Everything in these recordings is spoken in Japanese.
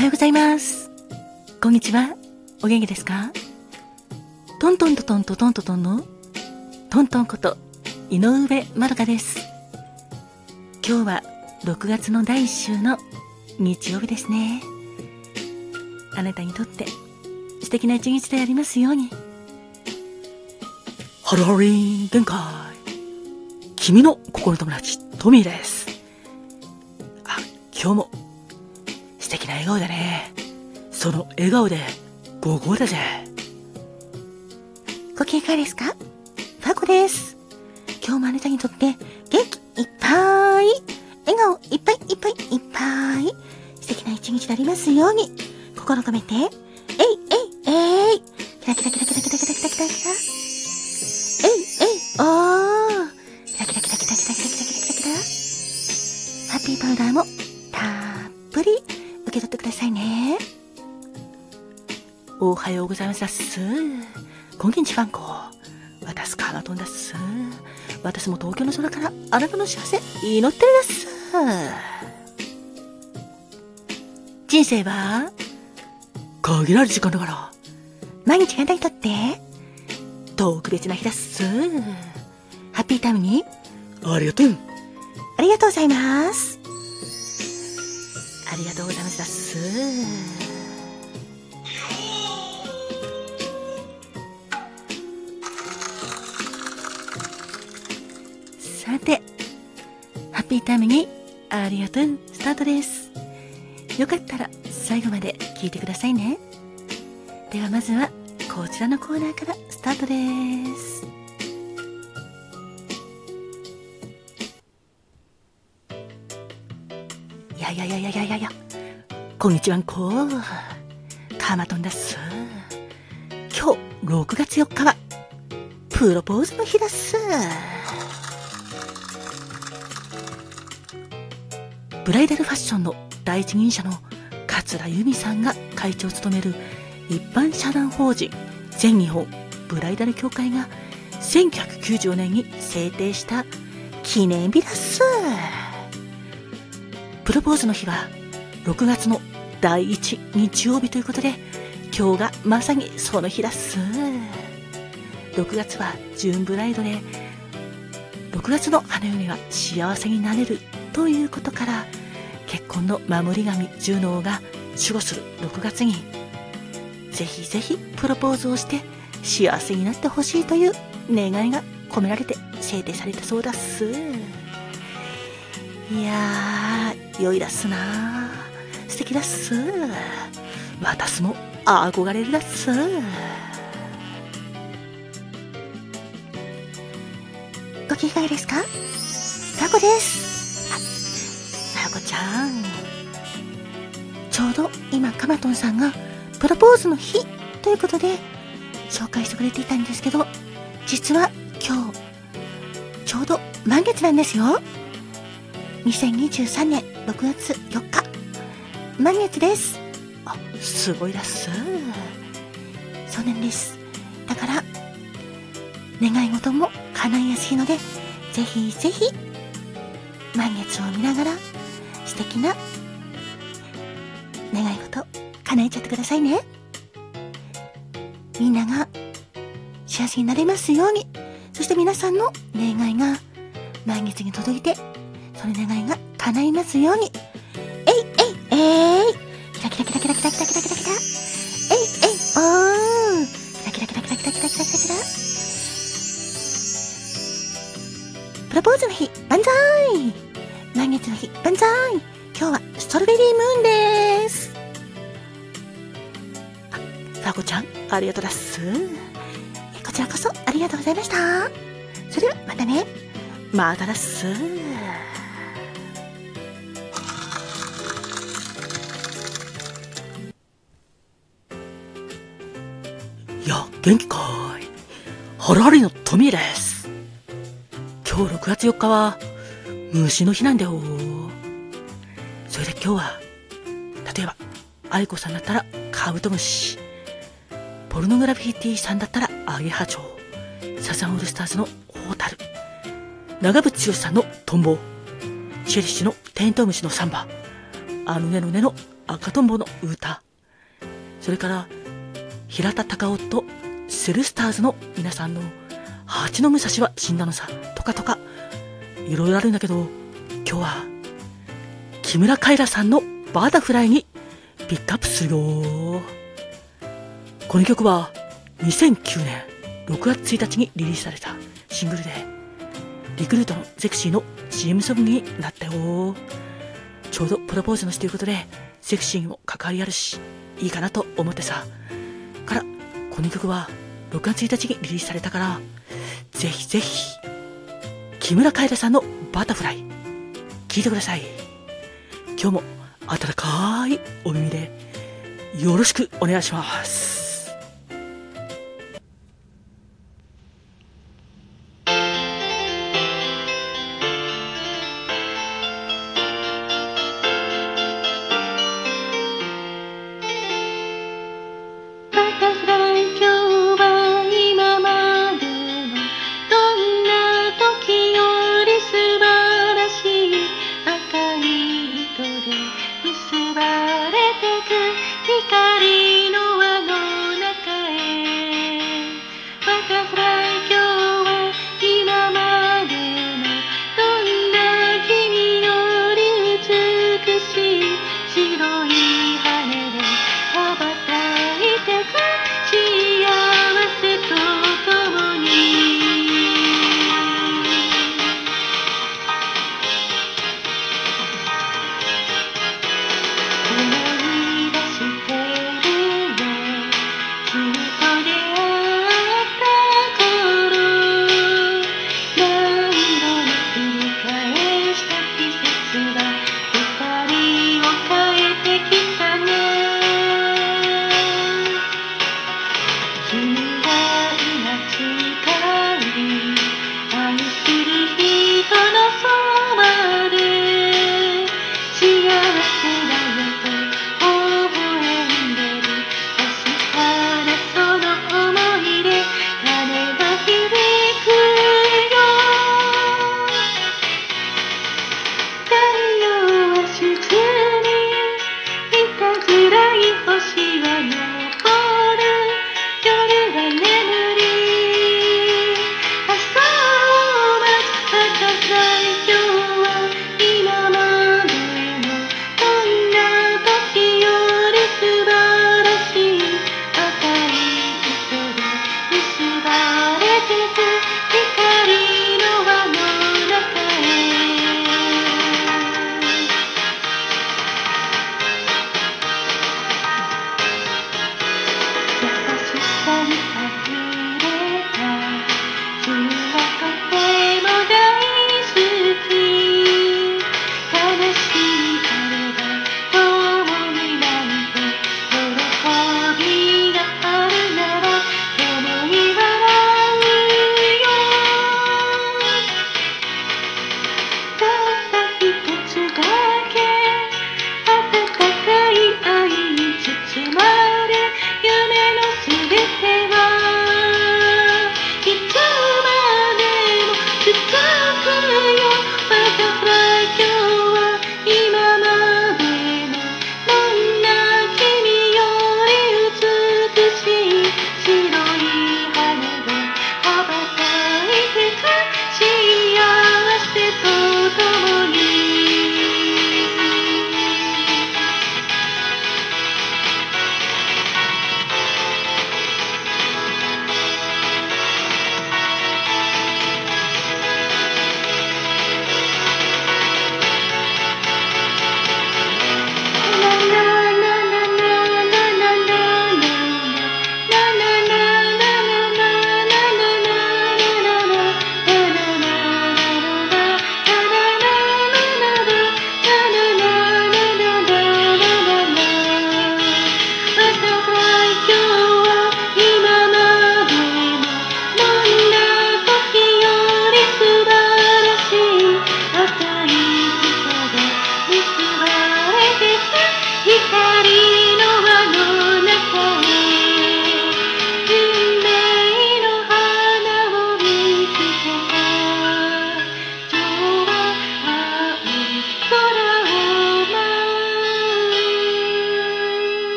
はようございます。こんにちは。お元気ですか？トントントントントントントンのトントンこと井上まどかです。今日は6月の第1週の日曜日ですね。あなたにとって素敵な一日でありますように。ハロハリン展開、君の心の友達トミーです。今日も素敵な笑顔だね。その笑顔でゴーゴーだぜ。ご機嫌いかがですか？ファコです。今日もあなたにとって元気いっぱい、笑顔いっぱいいっぱいいっぱい、素敵な一日でありますように。心込めてえいえいえい、キラキラキラキラキラキラキラキラキラ、えいえいおー、キラキラキラキラキラキラキラキラ、ハッピーパウダーもたっぷり受け取ってくださいね。おはようございますだっす。こんにちはんこ。私から飛んだっす。私も東京の空からあなたの幸せ祈ってるだっす。人生は限られる時間だから毎日あなたにとって特別な日だっす。ハッピータイムにありがとう。ありがとうございます。ありがとうございました。さて、ハッピータイムにありがとうスタートです。よかったら最後まで聞いてくださいね。ではまずはこちらのコーナーからスタートです。いや、こんにちはんこー、かまとんだっす。今日6月4日はプロポーズの日だっす。ブライダルファッションの第一人者の桂由美さんが会長を務める一般社団法人全日本ブライダル協会が1994年に制定した記念日だっす。プロポーズの日は6月の第1日曜日ということで、今日がまさにその日だっす。6月はジューンブライドで、6月の花嫁は幸せになれるということから、結婚の守り神ジュノーが守護する6月にぜひぜひプロポーズをして幸せになってほしいという願いが込められて制定されたそうだっす。いやー、良いだっすな。素敵だっす。私も憧れるだっす。ご機嫌いかがですか？タコです。タコちゃん。ちょうど今、カマトンさんがプロポーズの日ということで紹介してくれていたんですけど、実は今日、ちょうど満月なんですよ。2023年6月4日満月です。あ、すごいだっす。そうなんです。だから願い事も叶いやすいので、ぜひぜひ満月を見ながら素敵な願い事叶えちゃってくださいね。みんなが幸せになれますように。そして皆さんの願いが満月に届いて、その願いが叶いますように。えいえいえい、キラキラキラキラキラキラキラキラキラ、えいえいおー、キラキラキラキラキラキラキラキラ、プロポーズの日万歳、満月の日万歳。今日はストロベリームーンです。あ、さあこちゃんありがとうだっす。こちらこそありがとうございました。それではまたね。まただっす。いや、元気かーい。ハルハリのトミーです。今日6月4日は虫の日なんだよ。それで今日は、例えば愛子さんだったらカブトムシ、ポルノグラフィティさんだったらアゲハチョウ、サザンオールスターズのホタル、長渕剛さんのトンボ、シェリッシュのテントウムシのサンバ、あのねのねの赤とんぼの歌、それから平田隆夫とセルスターズの皆さんの蜂の武蔵は死んだのさとかとか、いろいろあるんだけど、今日は木村カエラさんのバタフライにピックアップするよ。この曲は2009年6月1日にリリースされたシングルで、リクルートのゼクシーの CM ソングになったよ。ちょうどプロポーズの日ということでセクシーにも関わりあるしいいかなと思ってさ、からこの曲は6月1日にリリースされたから、ぜひぜひ木村カエラさんのバタフライ聴いてください。今日も温かいお耳でよろしくお願いします。光の輪の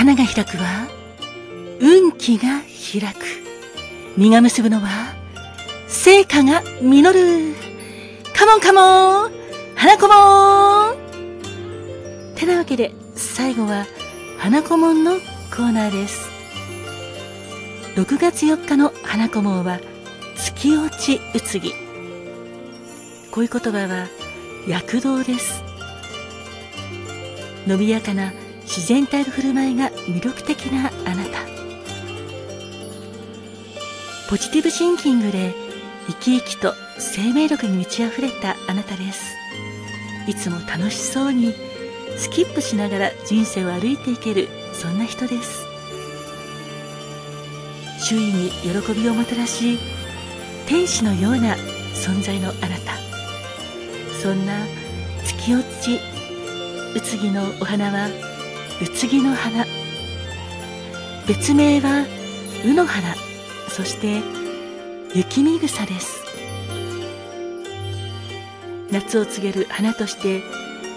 花が開くは運気が開く。実が結ぶのは成果が実る。カモンカモン花子もん。てなわけで最後は花子もんのコーナーです。6月4日の花子もんは月落ちうつぎ。こういう言葉は躍動です。伸びやかな自然体の振る舞いが魅力的なあなた。ポジティブシンキングで生き生きと生命力に満ち溢れたあなたです。いつも楽しそうにスキップしながら人生を歩いていける、そんな人です。周囲に喜びをもたらし天使のような存在のあなた。そんな月落ちうつぎのお花はうつぎの花、別名はうの花、そして雪見草です。夏を告げる花として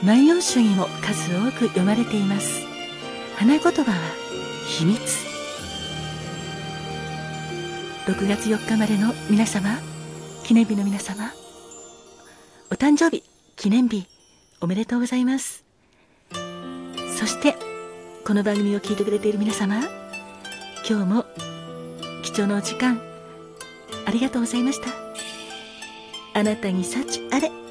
万葉集にも数多く読まれています。花言葉は秘密。6月4日までの皆様、記念日の皆様、お誕生日、記念日おめでとうございます。そしてこの番組を聞いてくれている皆様、今日も貴重なお時間ありがとうございました。あなたに幸あれ。